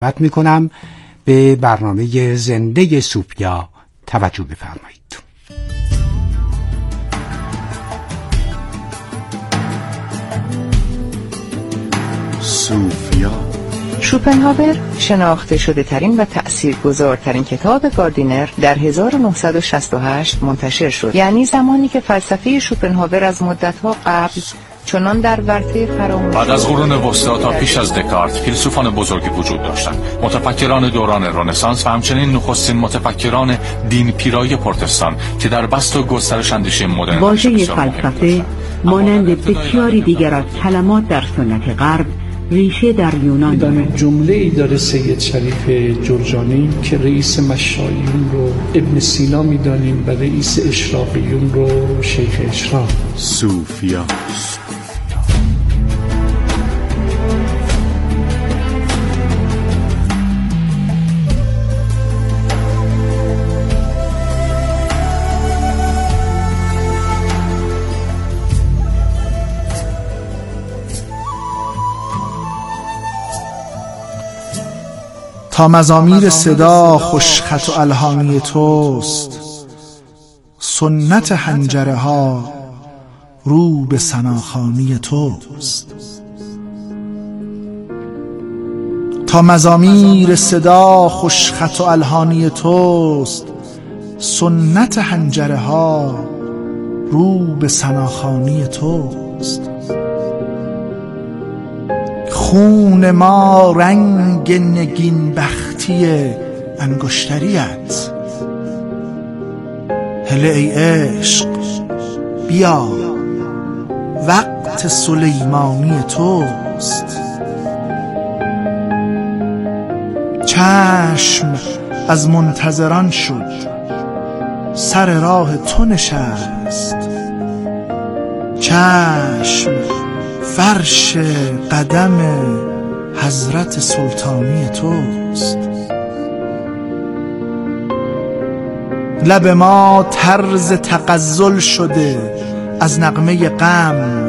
دعوت میکنم به برنامه زنده سوپیا توجه بفرمایید. سوفیا. شوپنهاور شناخته شده ترین و تأثیرگذارترین کتاب گاردینر در 1968 منتشر شد، یعنی زمانی که فلسفه شوپنهاور از مدت‌ها قبل چنان در ورطه فراموشی بعد از قرون وسطا تا پیش از دکارت فیلسوفان بزرگی وجود داشتند. متفکران دوران رنسانس و همچنین نخستین متفکران دین پیرای پروتستان که در بست و گسترش اندیشه مدرن واژه فلسفه مانند بسیاری دیگر از کلمات در سنت غرب ریشه در یونان دارد. جمله ای داره سید شریف جرجانی که رئیس مشایخیون رو ابن سینا میدانیم و رئیس اشرافیون رو شیخ اشراف. سوفیا. تا مزامیر صدا خوشخط و الهامی توست، سنت حنجره ها رو به سناخانی توست. تا مزامیر صدا خوشخط و الهامی توست، سنت حنجره ها رو به سناخانی توست. خون ما رنگ نگین بختی انگشتریت، هله ای عشق بیا وقت سلیمانی توست. چشم از منتظران شد، سر راه تو نشست. چشم فرش قدم حضرت سلطانی توست. لب ما طرز تغزل شده از نغمه غم،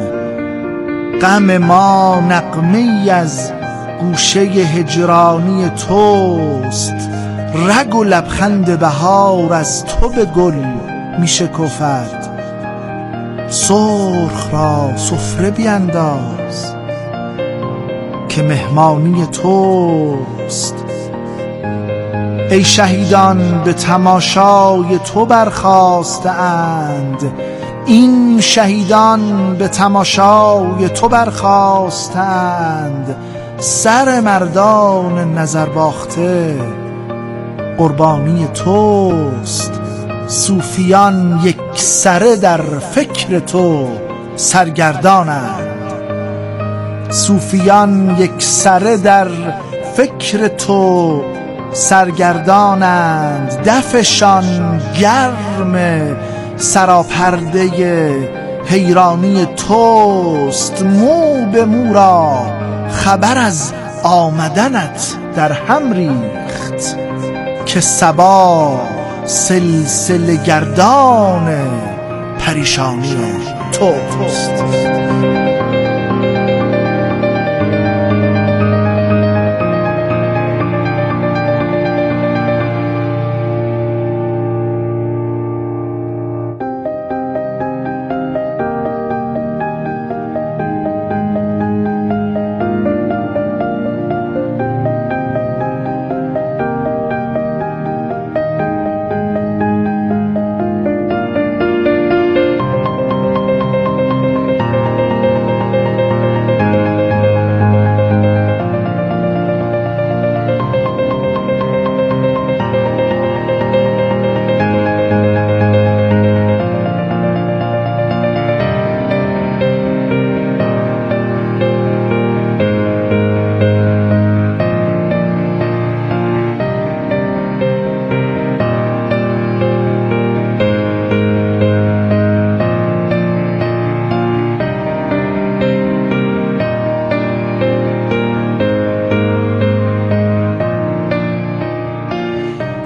غم ما نغمه از گوشه هجرانی توست. رگ و لبخند بهار از تو به گل میشکفد، سرخ را سفره بینداز که مهمانی توست. ای شهیدان به تماشای تو برخاستند، این شهیدان به تماشای تو برخاستند. سر مردان نظر باخته قربانی توست. صوفیان یک سره در فکر تو سرگردانند، صوفیان یک سره در فکر تو سرگردانند. دفشان گرم سراپرده حیرانی توست. مو به مو را خبر از آمدنت در هم ریخت، که صبا سلسله گردان پریشانی توست.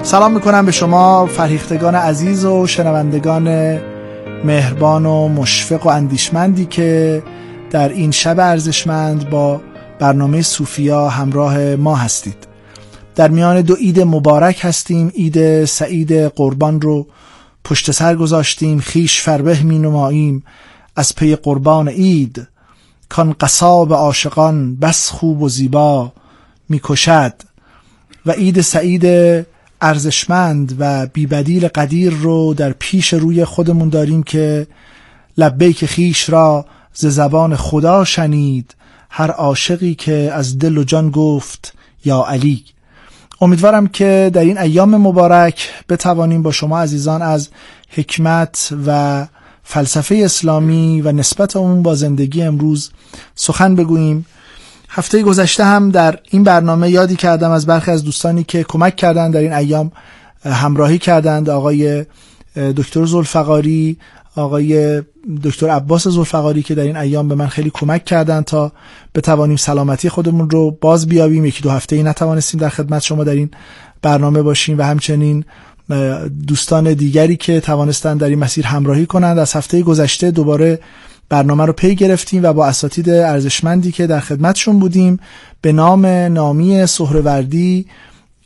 سلام میکنم به شما فرهیختگان عزیز و شنوندگان مهربان و مشفق و اندیشمندی که در این شب ارزشمند با برنامه سوفیا همراه ما هستید. در میان دو عید مبارک هستیم. عید سعید قربان رو پشت سر گذاشتیم، خیش فربه می نماییم از پی قربان عید. کان قصاب عاشقان بس خوب و زیبا می کشد. و عید سعید ارزشمند و بیبدیل قدیر رو در پیش روی خودمون داریم که لبیک خیش را ز زبان خدا شنید هر عاشقی که از دل و جان گفت یا علی. امیدوارم که در این ایام مبارک بتوانیم با شما عزیزان از حکمت و فلسفه اسلامی و نسبت اون با زندگی امروز سخن بگوییم. هفته گذشته هم در این برنامه یادی کردم از برخی از دوستانی که کمک کردند در این ایام همراهی کردند، آقای دکتر ذوالفقاری، آقای دکتر عباس ذوالفقاری که در این ایام به من خیلی کمک کردند تا بتوانیم سلامتی خودمون رو باز بیابیم. یکی دو هفته‌ای نتوانستیم در خدمت شما در این برنامه باشیم و همچنین دوستان دیگری که توانستند در این مسیر همراهی کنند. از هفته گذشته دوباره برنامه رو پی گرفتیم و با اساتید ارزشمندی که در خدمتشون بودیم به نام نامی سهروردی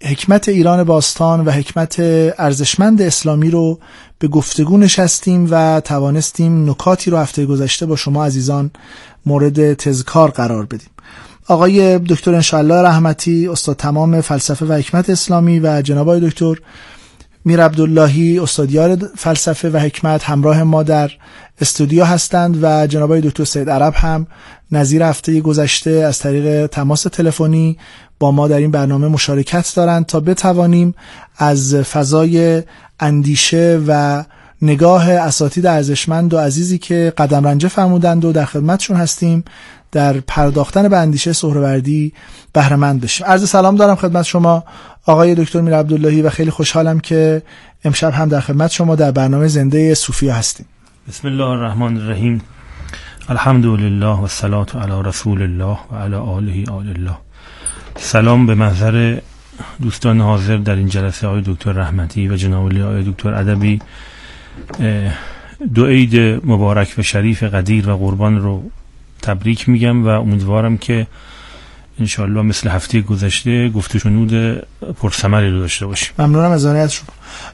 حکمت ایران باستان و حکمت ارزشمند اسلامی رو به گفتگو نشستیم و توانستیم نکاتی رو هفته گذشته با شما عزیزان مورد تذکار قرار بدیم. آقای دکتر انشاءالله رحمتی استاد تمام فلسفه و حکمت اسلامی و جناب آقای دکتر میرعبداللهی استادیار فلسفه و حکمت همراه ما در استودیو هستند و جناب آقای دکتر سید عرب هم نظیر هفته گذشته از طریق تماس تلفنی با ما در این برنامه مشارکت دارند تا بتوانیم از فضای اندیشه و نگاه اساتید ارزشمند و عزیزی که قدم رنجه فرمودند و در خدمتشون هستیم در پرداختن به اندیشه سهروردی بهره مند بشیم. عرض سلام دارم خدمت شما آقای دکتر میرعبداللهی و خیلی خوشحالم که امشب هم در خدمت شما در برنامه زنده سوفیا هستیم. بسم الله الرحمن الرحیم. الحمدلله و صلات علی رسول الله و علی آله آل الله. سلام به محضر دوستان حاضر در این جلسه آقای دکتر رحمتی و جناب آقای دکتر ادبی. دو عید مبارک و شریف قدیر و قربان رو تبریک میگم و امیدوارم که انشاءالله مثل هفته گذشته گفت و شنود پرثمری رو داشته باشیم. ممنونم از عنایت شما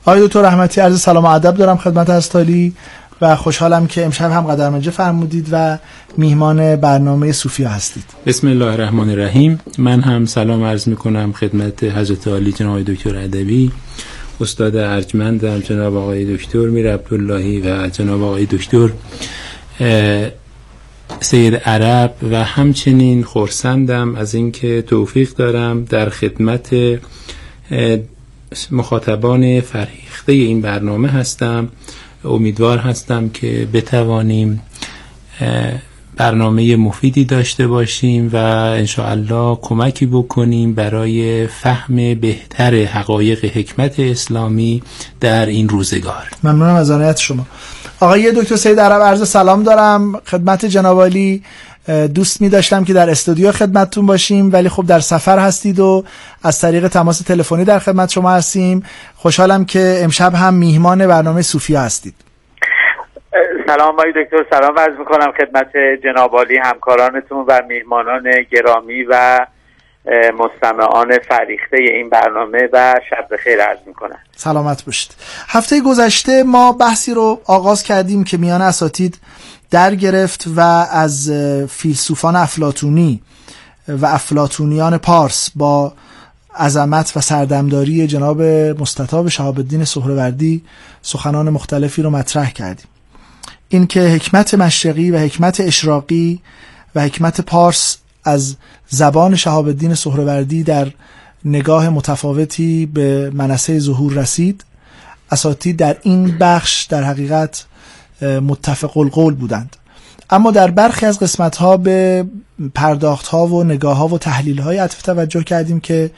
آقای دکتر رحمتی. عرض سلام و ادب دارم خدمت هستالی و خوشحالم که امشب هم قدرمنجه فرمودید و میهمان برنامه صوفیا هستید. بسم الله الرحمن الرحیم. من هم سلام عرض میکنم خدمت حضرت عالی جناب دکتر ادبی استاد ارجمندم جناب آقای دکتر میرعبداللهی و جناب آقای دکتر سید عرب و همچنین خرسندم از اینکه توفیق دارم در خدمت مخاطبان فرهیخته این برنامه هستم. امیدوار هستم که بتوانیم برنامه مفیدی داشته باشیم و انشاءالله کمکی بکنیم برای فهم بهتر حقایق حکمت اسلامی در این روزگار. ممنونم از عنایت شما آقای دکتر سید عرب. عرض سلام دارم خدمت جناب عالی. دوست می داشتم که در استودیو خدمتتون باشیم ولی خب در سفر هستید و از طریق تماس تلفنی در خدمت شما هستیم. خوشحالم که امشب هم میهمان برنامه صوفیا هستید. سلام آقای دکتر. سلام عرض میکنم خدمت جناب عالی همکارانتون و میهمانان گرامی و مستمعان فریخته این برنامه و شب بخیر عرض میکنم. سلامت باشید. هفته گذشته ما بحثی رو آغاز کردیم که میان اساتید در گرفت و از فیلسوفان افلاطونی و افلاطونیان پارس با عظمت و سردمداری جناب مستطاب شهاب الدین سهروردی سخنان مختلفی رو مطرح کردیم. این که حکمت مشرقی و حکمت اشراقی و حکمت پارس از زبان شهاب الدین سهروردی در نگاه متفاوتی به منصه ظهور رسید. اساتید در این بخش در حقیقت متفق القول بودند، اما در برخی از قسمت ها به پرداخت ها و نگاه ها و تحلیل های عطف توجه کردیم که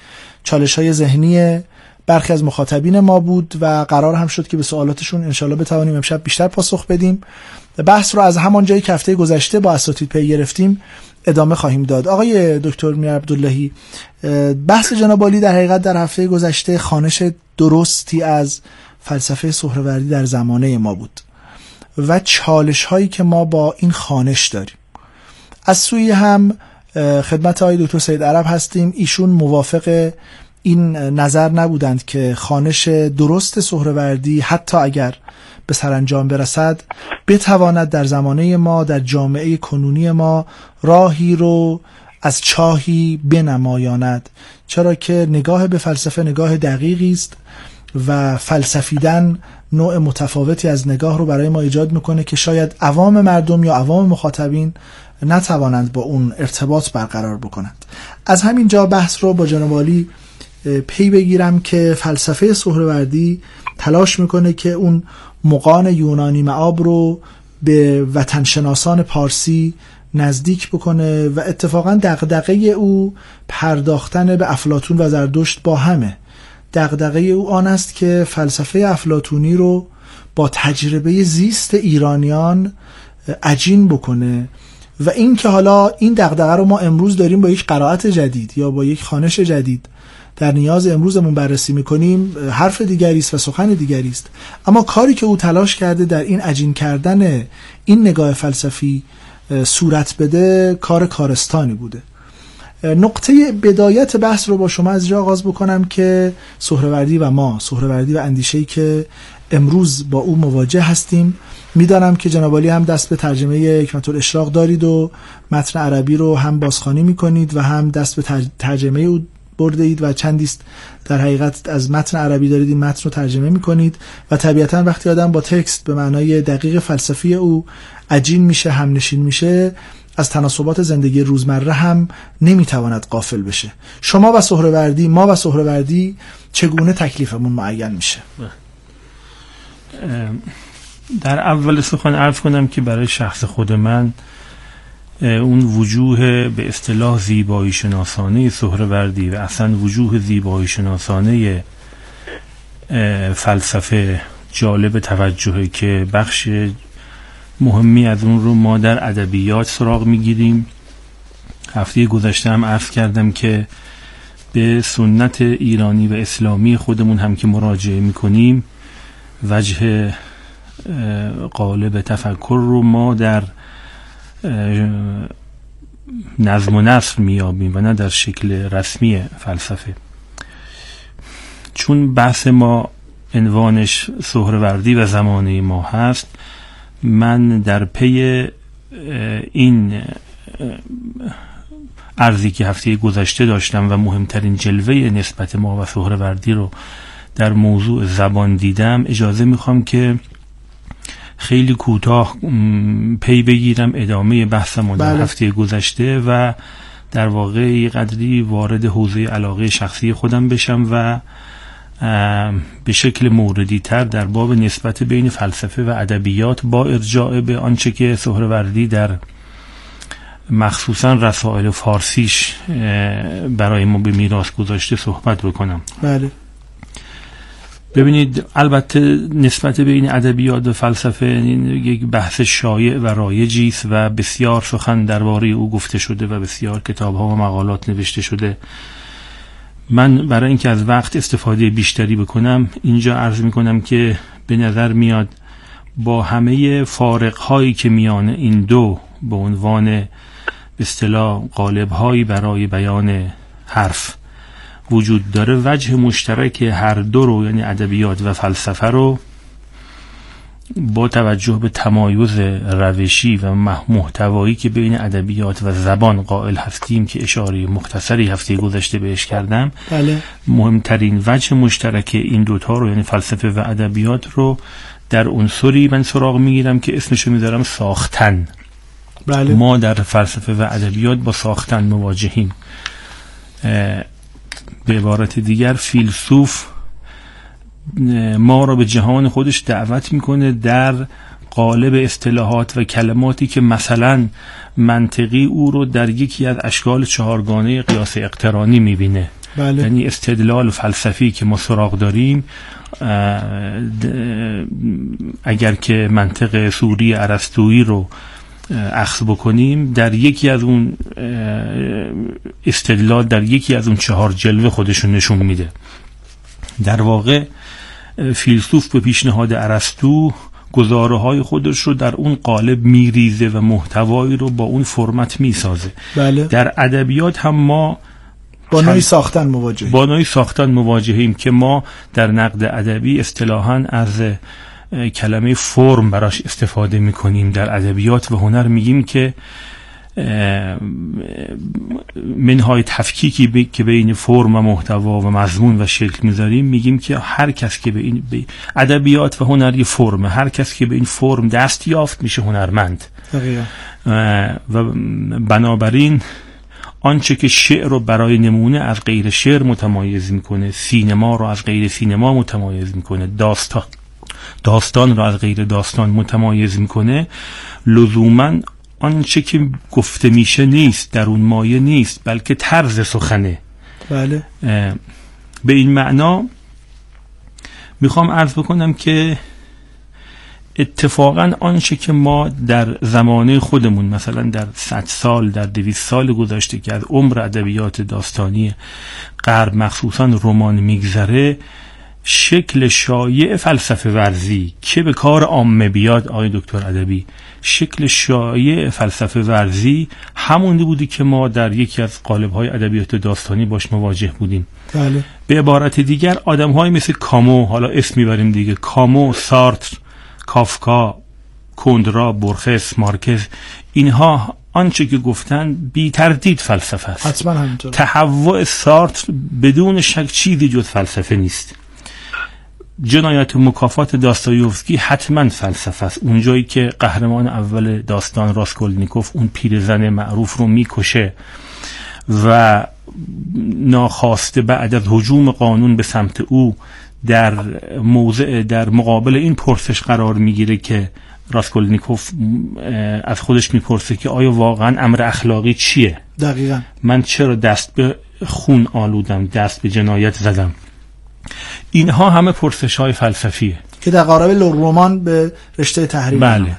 چالش های ذهنی برخی از مخاطبین ما بود و قرار هم شد که به سوالاتشون انشالله بتوانیم امشب بیشتر پاسخ بدیم. بحث رو از همان جایی که هفته گذشته با اساتید پی گرفتیم ادامه خواهیم داد. آقای دکتر میرعبداللهی، بحث جناب عالی در حقیقت در هفته گذشته خانش درستی از فلسفه سهروردی در زمانه ما بود و چالش هایی که ما با این خانش داریم. از سوی هم خدمت آقای دکتر سید عرب هستیم. ایشون موافق این نظر نبودند که خوانش درست سهروردی حتی اگر به سرانجام برسد بتواند در زمانه ما، در جامعه کنونی ما، راهی رو از چاهی بنمایاند، چرا که نگاه به فلسفه نگاه دقیقی است و فلسفیدن نوع متفاوتی از نگاه رو برای ما ایجاد میکنه که شاید عوام مردم یا عوام مخاطبین نتوانند با اون ارتباط برقرار بکنند. از همین جا بحث رو با جناب عالی پی بگیرم که فلسفه سهروردی تلاش میکنه که اون مغان یونانی معاب رو به وطنشناسان پارسی نزدیک بکنه و اتفاقا دغدغه او پرداختن به افلاطون و زردشت با همه. دغدغه او آن است که فلسفه افلاطونی رو با تجربه زیست ایرانیان عجین بکنه و این که حالا این دغدغه رو ما امروز داریم با یک قرائت جدید یا با یک خوانش جدید در نیاز امروزمون بررسی میکنیم حرف دیگری است و سخن دیگری است، اما کاری که او تلاش کرده در این عجین کردن این نگاه فلسفی صورت بده کار کارستانی بوده. نقطه بدایت بحث رو با شما از جا آغاز بکنم که سهروردی و ما، سهروردی و اندیشه‌ای که امروز با او مواجه هستیم. میدانم که جناب عالی هم دست به ترجمه حکمت الاشراق دارید و متن عربی رو هم بازخوانی میکنید و هم دست به ترجمه او برده اید و چندیست در حقیقت از متن عربی دارید این متن رو ترجمه میکنید و طبیعتاً وقتی آدم با تکست به معنای دقیق فلسفی او عجین میشه، همنشین میشه، از تناسبات زندگی روزمره هم نمیتواند غافل بشه. شما و سهروردی، ما و سهروردی چگونه تکلیفمون معین میشه؟ در اول سخن عرض کنم که برای شخص خود من اون وجوه به اصطلاح زیبایی شناسانه سهروردی و اصلا وجوه زیبایی شناسانه فلسفه جالب توجهه که بخش مهمی از اون رو ما در ادبیات سراغ میگیریم. هفته گذشته هم عرض کردم که به سنت ایرانی و اسلامی خودمون هم که مراجعه میکنیم وجه قالب تفکر رو ما در نظم و نثر میابیم و نه در شکل رسمی فلسفه. چون بحث ما عنوانش سهروردی و زمانه ما هست، من در پی این عرضی که هفته گذشته داشتم و مهمترین جلوه نسبت ما و سهروردی رو در موضوع زبان دیدم، اجازه میخوام که خیلی کوتاه پی بگیرم ادامه بحثمون در هفته گذشته و در واقع قدری وارد حوزه علاقه شخصی خودم بشم و به شکل موردی تر در باب نسبت بین فلسفه و ادبیات با ارجاع به آنچه که سهروردی در مخصوصا رسائل فارسیش برای ما به میراث گذاشته صحبت بکنم. بله. ببینید، البته نسبت بین ادبیات و فلسفه یک بحث شایع و رایجی است و بسیار سخن درباره او گفته شده و بسیار کتاب‌ها و مقالات نوشته شده. من برای اینکه از وقت استفاده بیشتری بکنم اینجا عرض میکنم که به نظر میاد با همه فارق‌هایی که میان این دو به عنوان به اصطلاح قالب‌هایی برای بیان حرف وجود داره، وجه مشترک هر دو رو یعنی ادبیات و فلسفه رو با توجه به تمایز روشی و محتوایی که بین ادبیات و زبان قائل هستیم که اشاره مختصری هفته گذشته بهش کردم. بله. مهمترین وجه مشترک این دوتا رو یعنی فلسفه و ادبیات رو در عنصری من سراغ میگیرم که اسمشو میذارم ساختن. بله. ما در فلسفه و ادبیات با ساختن مواجهیم. به عبارت دیگر فیلسوف ما را به جهان خودش دعوت میکنه در قالب اصطلاحات و کلماتی که مثلا منطقی او رو در یکی از اشکال چهارگانه قیاس اقترانی میبینه. بله. یعنی استدلال فلسفی که ما سراغ داریم اگر که منطق سوری ارسطویی رو اخذ بکنیم در یکی از اون استدلال در یکی از اون چهار جلوه خودشون نشون میده. در واقع فیلسوف به پیشنهاد ارسطو گزاره های خودش رو در اون قالب میریزه و محتوایی رو با اون فرمت میسازه. بله. در ادبیات هم ما با نوعی ساختن مواجهیم که ما در نقد ادبی اصطلاحاً از کلمه فرم براش استفاده میکنیم. در ادبیات و هنر میگیم که منهای تفکیکی که بین فرم و محتوا و مضمون و شکل میذاریم، میگیم که هر کس که به این ادبیات و هنر فرم، هر کس که به این فرم دست یافت میشه هنرمند. و بنابراین آنچه که شعر رو برای نمونه از غیر شعر متمایز میکنه، سینما رو از غیر سینما متمایز میکنه، داستان رو از غیر داستان متمایز میکنه، لزوماً آنچه که گفته میشه نیست، در اون مایه نیست، بلکه طرز سخنه. بله. به این معنا میخوام عرض بکنم که اتفاقاً آنچه که ما در زمانه خودمون، مثلا در 100 سال، در 200 سال گذشته که از عمر ادبیات داستانی غرب مخصوصاً رمان میگذره، شکل شایع فلسفه ورزی که به کار عامه بیاد، آقای دکتر ادبی، شکل شایع فلسفه ورزی همون بودی که ما در یکی از قالب‌های ادبیات داستانی باش مواجه بودیم. بله. به عبارت دیگر آدم‌های مثل کامو، حالا اسم میبریم دیگه، کامو، سارتر، کافکا، کندرا، بورخس، مارکز، اینها آنچه که گفتن بی تردید فلسفه است. حتما همینطور. تهوع سارتر بدون شک چیزی جز فلسفه نیست. جنایت و مکافات داستایوفسکی حتما فلسفه است. اونجایی که قهرمان اول داستان راسکولنیکوف اون پیرزن معروف رو میکشه و ناخواسته بعد از هجوم قانون به سمت او در مقابل این پرسش قرار میگیره که راسکولنیکوف از خودش میپرسه که آیا واقعا امر اخلاقی چیه؟ دقیقاً. من چرا دست به خون آلودم، دست به جنایت زدم؟ اینها همه پرسش‌های فلسفیه که در قالب رمان به رشته تحریر. بله.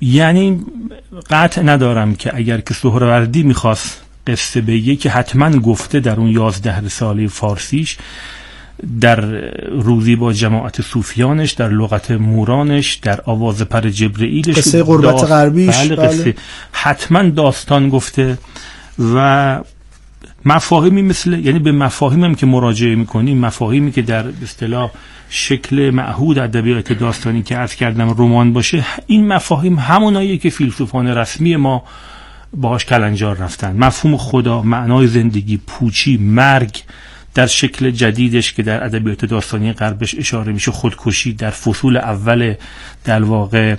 یعنی قطع ندارم که اگر که سهروردی می‌خواست قصه بگه که حتما گفته در اون 11 ساله فارسیش، در روزی با جماعت صوفیانش، در لغت مورانش، در آواز پر جبرئیلش، قصه غربت غربیش، بله، حتما داستان گفته و مفاهیمی مثل، یعنی به مفاهیمی که مراجعه میکنیم، مفاهیمی که در اصطلاح شکل معهود ادبیات داستانی که عرض کردم رمان باشه، این مفاهیم هموناییه که فیلسوفان رسمی ما باهاش کلنجار رفتن. مفهوم خدا، معنای زندگی، پوچی، مرگ در شکل جدیدش که در ادبیات داستانی غربش اشاره میشه، خودکشی در فصول اول در واقع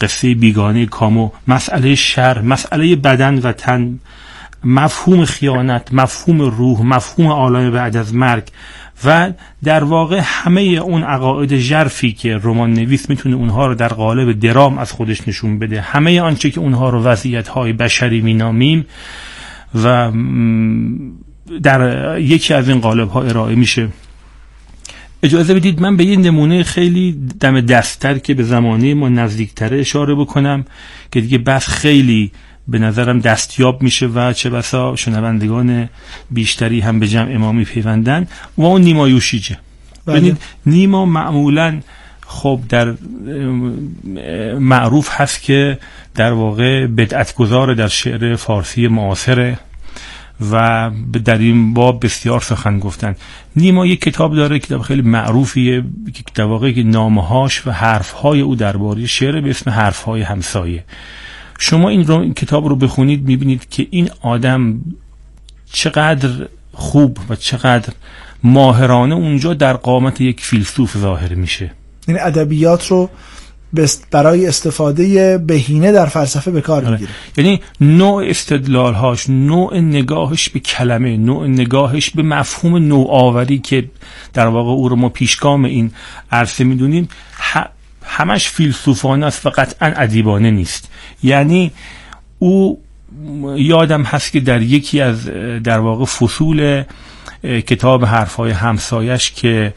قصه بیگانه کامو، مسئله شر، مسئله بدن و تن، مفهوم خیانت، مفهوم روح، مفهوم عالم بعد از مرگ و در واقع همه اون عقاید ژرفی که رمان نویس میتونه اونها رو در قالب درام از خودش نشون بده، همه آنچه که اونها رو وضعیت‌های بشری مینامیم و در یکی از این قالب‌ها ارائه میشه. اجازه بدید من به یه نمونه خیلی دم دست‌تر که به زمانه ما نزدیک‌تره اشاره بکنم که دیگه بس خیلی به نظرم دستیاب میشه و چه بسا شنوندگان بیشتری هم به جمع امامی پیوندن، و اون نیما یوشیجه. ببینید نیما معمولا خب در معروف هست که در واقع بدعتگذار در شعر فارسی معاصره و در این باب بسیار سخن گفتن. نیما یک کتاب داره، کتاب خیلی معروفیه در واقع که نامه‌هاش و حرف‌های او درباره شعر به اسم حرف‌های همسایه. شما این کتاب رو بخونید میبینید که این آدم چقدر خوب و چقدر ماهرانه اونجا در قامت یک فیلسوف ظاهر میشه. این ادبیات رو برای استفاده بهینه در فلسفه به کار میگیره. یعنی نوع استدلالهاش، نوع نگاهش به کلمه، نوع نگاهش به مفهوم نوآوری که در واقع او رو ما پیشگام این عرصه میدونیم، همش فیلسوفانه است و قطعا ادیبانه نیست. یعنی او، یادم هست که در یکی از در واقع فصول کتاب حرف‌های همسایش که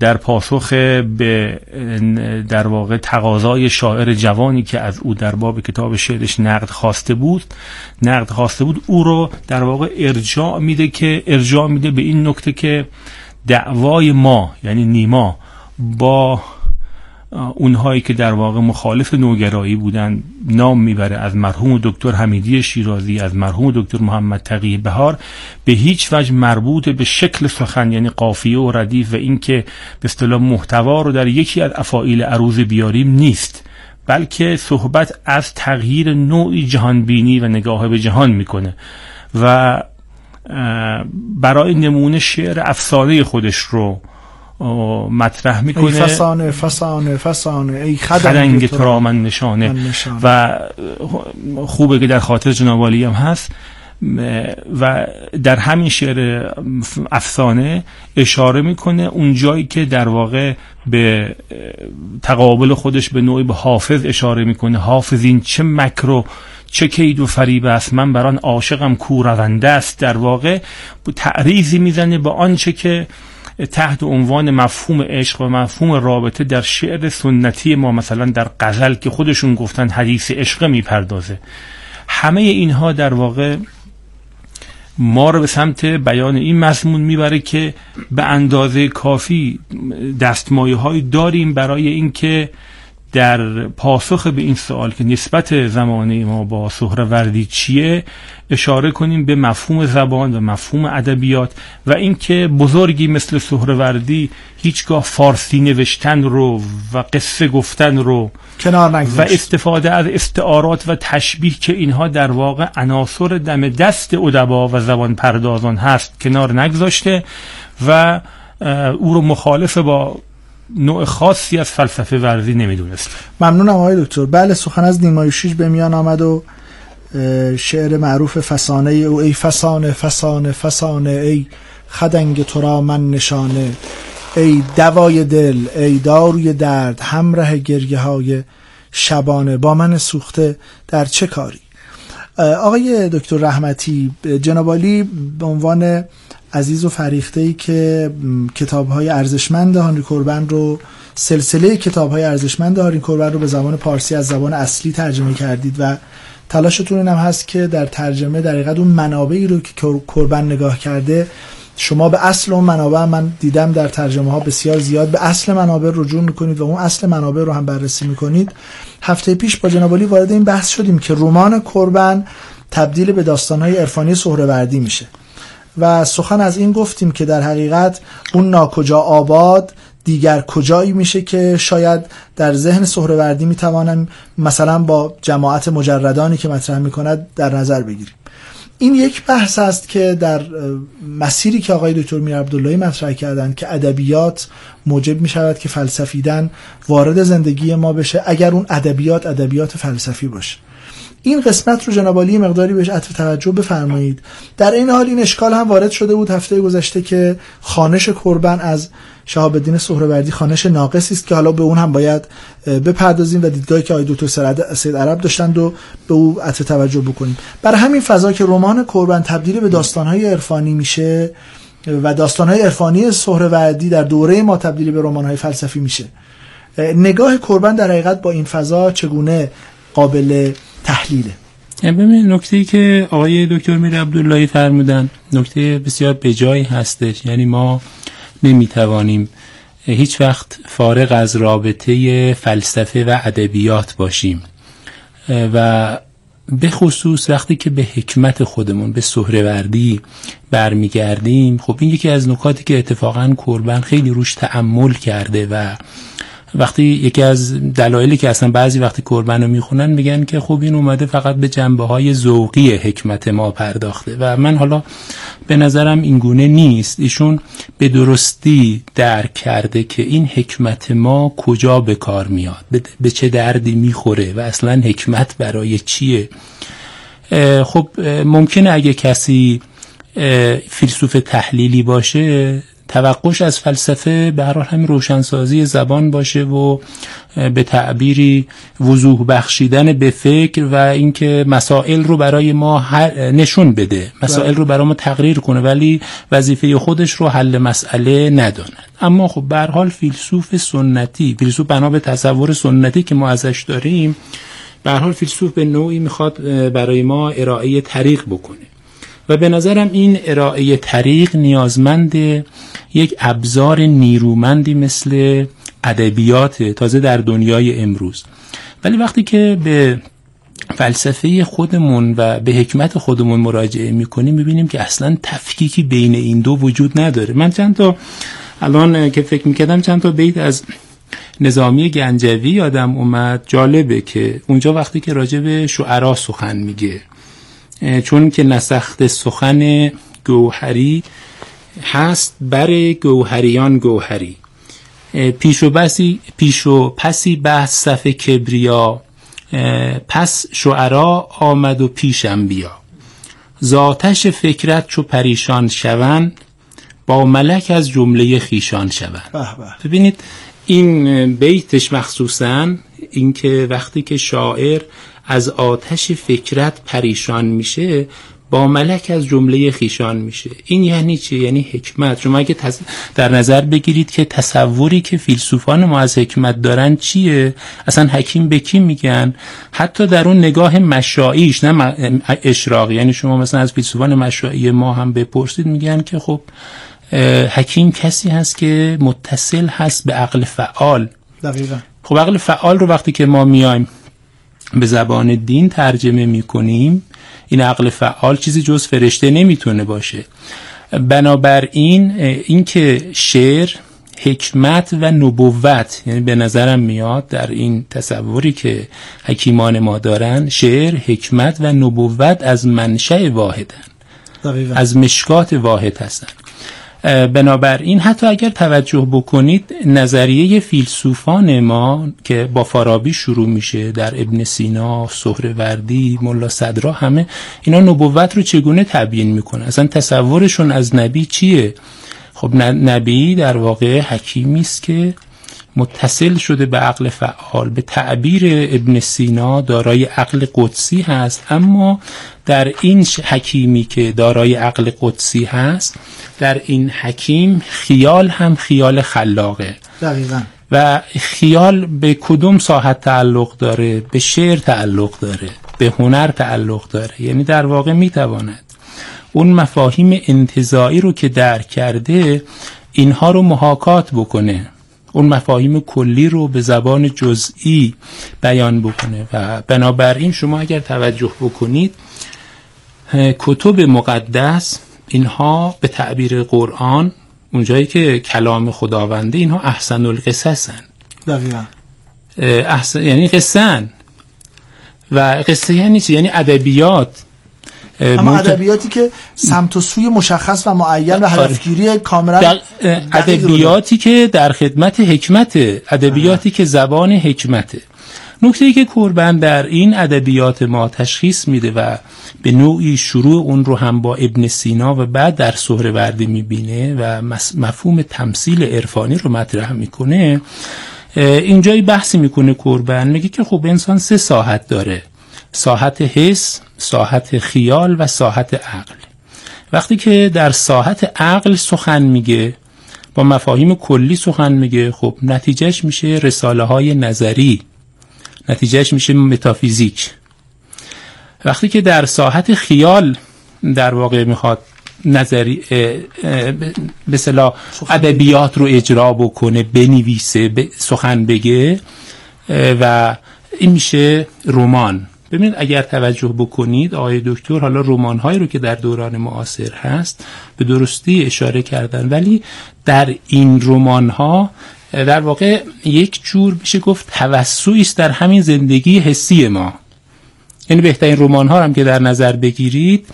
در پاسخ به در واقع تقاضای شاعر جوانی که از او در باب کتاب شعرش نقد خواسته بود، او رو در واقع ارجاع میده به این نکته که دعوای ما، یعنی نیما، با اونهایی که در واقع مخالف نوگرایی بودن نام میبره، از مرحوم دکتر حمیدی شیرازی، از مرحوم دکتر محمد تقی بهار، به هیچ وجه مربوط به شکل سخن یعنی قافیه و ردیف و اینکه به اصطلاح محتوا رو در یکی از افاعیل عروضه بیاریم نیست، بلکه صحبت از تغییر نوعی جهانبینی و نگاه به جهان میکنه. و برای نمونه شعر افسانه خودش رو مطرح میکنه، ای فسانه فسانه فسانه ای خدنگ تو را من نشانه. و خوبه که در خاطر جناب عالی هم هست و در همین شعر افسانه اشاره میکنه اون جایی که در واقع به تقابل خودش به نوعی به حافظ اشاره میکنه. حافظ این چه مکر و چه کید و فریب است، من بران عاشقم کو رونده است. در واقع تعریضی میزنه با آنچه که تحت عنوان مفهوم عشق و مفهوم رابطه در شعر سنتی ما مثلا در غزل که خودشون گفتن حدیث عشق میپردازه. همه اینها در واقع ما رو به سمت بیان این مضمون میبره که به اندازه کافی دستمایه‌هایی داریم برای اینکه در پاسخ به این سوال که نسبت زمانه ما با سهروردی چیه، اشاره کنیم به مفهوم زبان و مفهوم ادبیات و اینکه بزرگی مثل سهروردی هیچگاه فارسی نوشتن رو و قصه گفتن رو کنار نگذاشت و استفاده از استعارات و تشبیه که اینها در واقع عناصر دم دست ادبا و زبان پردازان هست کنار نگذاشته و او رو مخالف با نوع خاصی از فلسفه ورزی نمیدونست. ممنونم آقای دکتر. بله، سخن از نیما یوشیج به میان آمد و شعر معروف فسانه او، ای فسانه فسانه فسانه ای خدنگ تو را من نشانه، ای دوای دل ای داروی درد همراه گریه های شبانه، با من سوخته در چه کاری. آقای دکتر رحمتی، جناب عالی به عنوان عزیز و فریخته‌ای که کتاب‌های ارزشمند هنری کوربن رو، سلسله کتاب‌های ارزشمند هنری کوربن رو به زبان پارسی از زبان اصلی ترجمه کردید و تلاشتون اینم هست که در ترجمه در حقیقت اون منابعی رو که کوربن نگاه کرده شما به اصل اون منابع، من دیدم در ترجمه‌ها بسیار زیاد به اصل منابع رجوع می‌کنید و اون اصل منابع رو هم بررسی می‌کنید. هفته پیش با جناب علی وارد این بحث شدیم که رمان کوربن تبدیل به داستان‌های عرفانی سهروردی میشه و سخن از این گفتیم که در حقیقت اون ناکجا آباد دیگر کجایی میشه که شاید در ذهن سهروردی میتوانم مثلا با جماعت مجردانی که مطرح میکند در نظر بگیریم. این یک بحث است که در مسیری که آقای دکتر میرعبداللهی مطرح کردند که ادبیات موجب میشود که فلسفیدن وارد زندگی ما بشه اگر اون ادبیات ادبیات فلسفی باشه. این قسمت رو جناب عالی مقداری بهش عطف توجه بفرمایید. در این حال این اشکال هم وارد شده بود هفته گذشته که خوانش کوربن از شهاب الدین سهروردی خوانش ناقصی است که حالا به اون هم باید بپردازیم و دیدگاهی که آقای دکتر سید عرب داشتند و به اون عطف توجه بکنیم. برای همین فضا که رمان کوربن تبدیل به داستان‌های عرفانی میشه و داستان‌های عرفانی سهروردی در دوره ما تبدیل به رمان‌های فلسفی میشه، نگاه کوربن در حقیقت با این فضا چگونه قابل تحلیله؟ ببین، نکته‌ای که آقای دکتر میرعبداللهی فرمودن نکته بسیار بجایی هستش. یعنی ما نمیتوانیم هیچ وقت فارغ از رابطه فلسفه و ادبیات باشیم و به خصوص وقتی که به حکمت خودمون، به سهروردی برمیگردیم. خب این یکی از نکاتی که اتفاقا کوربن خیلی روش تأمل کرده و وقتی یکی از دلایلی که اصلا بعضی وقتی کوربن رو میخونن میگن که خب این اومده فقط به جنبه‌های ذوقی حکمت ما پرداخته و من حالا به نظرم این گونه نیست. ایشون به درستی درک کرده که این حکمت ما کجا به کار میاد، به چه دردی میخوره و اصلا حکمت برای چیه. خب ممکنه اگه کسی فیلسوف تحلیلی باشه توقعش از فلسفه به هر حال همین روشنسازی زبان باشه و به تعبیری وضوح بخشیدن به فکر و اینکه مسائل رو برای ما نشون بده، مسائل رو برای ما تقریر کنه، ولی وظیفه خودش رو حل مسئله نداند. اما خب به هر حال فیلسوف سنتی، فیلسوف بنا به تصور سنتی که ما ازش داریم، به هر حال فیلسوف به نوعی میخواد برای ما ارائه طریق بکنه و به نظرم این ارائه طریق نیازمند یک ابزار نیرومندی مثل ادبیات تازه در دنیای امروز. ولی وقتی که به فلسفه خودمون و به حکمت خودمون مراجعه میکنیم میبینیم که اصلا تفکیکی بین این دو وجود نداره. من چند تا الان که فکر میکردم چند تا بیت از نظامی گنجوی یادم اومد. جالبه که اونجا وقتی که راجع به شعرا سخن میگه، چون که نسخت سخن گوهری هست بر گوهریان گوهری، پیش و پسی بحث صف کبریا، پس شعرا آمد و پیشم بیا، ذاتش فکرت چو پریشان شون، با ملک از جمله خیشان شون. ببینید این بیتش مخصوصا، این که وقتی که شاعر از آتش فکرت پریشان میشه با ملک از جمله خیشان میشه، این یعنی چی؟ یعنی حکمت. شما اگه در نظر بگیرید که تصوری که فیلسوفان ما از حکمت دارن چیه، اصلا حکیم به کی میگن؟ حتی در اون نگاه مشایعیش، نه اشراقی. یعنی شما مثلا از فیلسوفان مشایعی ما هم بپرسید میگن که خب حکیم کسی هست که متصل هست به عقل فعال. دقیقاً. خب عقل فعال رو وقتی که ما میایم به زبان دین ترجمه میکنیم، این عقل فعال چیزی جز فرشته نمیتونه باشه. بنابراین این که شعر، حکمت و نبوت، یعنی به نظرم میاد در این تصوری که حکیمان ما دارن، شعر، حکمت و نبوت از منشأ واحدن، دقیقا. از مشکات واحد هستن. بنابراین حتی اگر توجه بکنید نظریه فیلسوفان ما که با فارابی شروع میشه، در ابن سینا، سهروردی، ملا صدرا، همه اینا نبوت رو چگونه تبیین میکنه؟ اصلا تصورشون از نبی چیه؟ خب نبی در واقع حکیمی است که متصل شده به عقل فعال. به تعبیر ابن سینا دارای عقل قدسی هست، اما در این حکیمی که دارای عقل قدسی هست، در این حکیم خیال هم خیال خلاقه. دقیقاً. و خیال به کدوم ساحت تعلق داره؟ به شعر تعلق داره، به هنر تعلق داره. یعنی در واقع میتواند اون مفاهیم انتزاعی رو که درک کرده اینها رو محاکات بکنه، اون مفاهیم کلی رو به زبان جزئی بیان بکنه. و بنابراین شما اگر توجه بکنید کتب مقدس، اینها به تعبیر قرآن، اونجایی که کلام خداونده، اینها احسن القصصن. دقیقاً. احسن یعنی قصهن. و قصه یعنی چی؟ یعنی ادبیات، اما ادبیاتی که سمت و سوی مشخص و معین و هدفگیری کاملا، ادبیاتی که در خدمت حکمته، ادبیاتی که زبان حکمته. نکته‌ای که کوربن در این ادبیات ما تشخیص میده و به نوعی شروع اون رو هم با ابن سینا و بعد در سهروردی میبینه و مفهوم تمثیل عرفانی رو مطرح میکنه، اینجای بحثی میکنه کوربن، میگه که خب انسان سه ساحت داره، ساحت حس، ساحت خیال و ساحت عقل. وقتی که در ساحت عقل سخن میگه، با مفاهیم کلی سخن میگه، خب نتیجهش میشه رساله های نظری، نتیجهش میشه متافیزیک. وقتی که در ساحت خیال در واقع میخواد نظری به اصطلاح ادبیات رو اجرا بکنه، بنویسه، سخن بگه، و این میشه رمان. ببینید اگر توجه بکنید آقای دکتر حالا رمان‌هایی رو که در دوران معاصر هست به درستی اشاره کردن، ولی در این رمان‌ها در واقع یک جور میشه گفت توسعی است در همین زندگی حسی ما. یعنی بهترین رمان‌ها هم که در نظر بگیرید،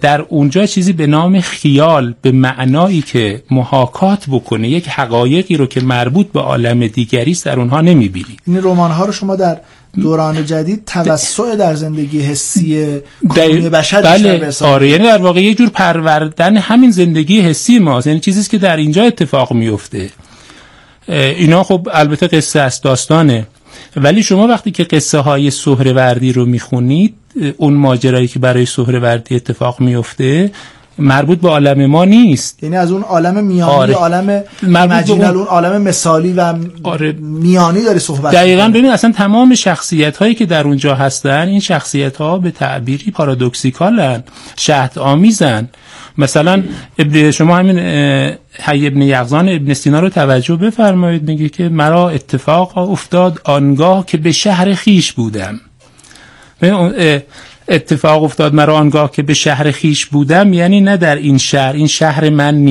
در اونجا چیزی به نام خیال به معنایی که محاکات بکنه یک حقایقی رو که مربوط به عالم دیگری است در اونها نمی‌بینید. این رمان‌ها رو شما در دوران جدید توسع در زندگی حسی کل بشر بشه. آره، یعنی در واقع یه جور پروردن همین زندگی حسی ماست، یعنی چیزیست که در اینجا اتفاق میفته. اینا خب البته قصه است، داستانه، ولی شما وقتی که قصه های سهروردی رو میخونید، اون ماجرایی که برای سهروردی اتفاق میفته مربوط به عالم ما نیست، یعنی از اون عالم میانی، آره، عالم مجینل، اون عالم مثالی و آره، میانی داره صحبت. دقیقاً. ببین اصلا تمام شخصیت هایی که در اونجا هستن، این شخصیت ها به تعبیری پارادوکسیکالن، شهد آمیزن. مثلا شما همین حی ابن یقظان ابن سینا رو توجه بفرمایید، میگه که مرا اتفاق افتاد آنگاه که به شهر خیش بودم. اتفاق افتاد مرا آنگاه که به شهر خیش بودم یعنی نه در این شهر، این شهر من نیست.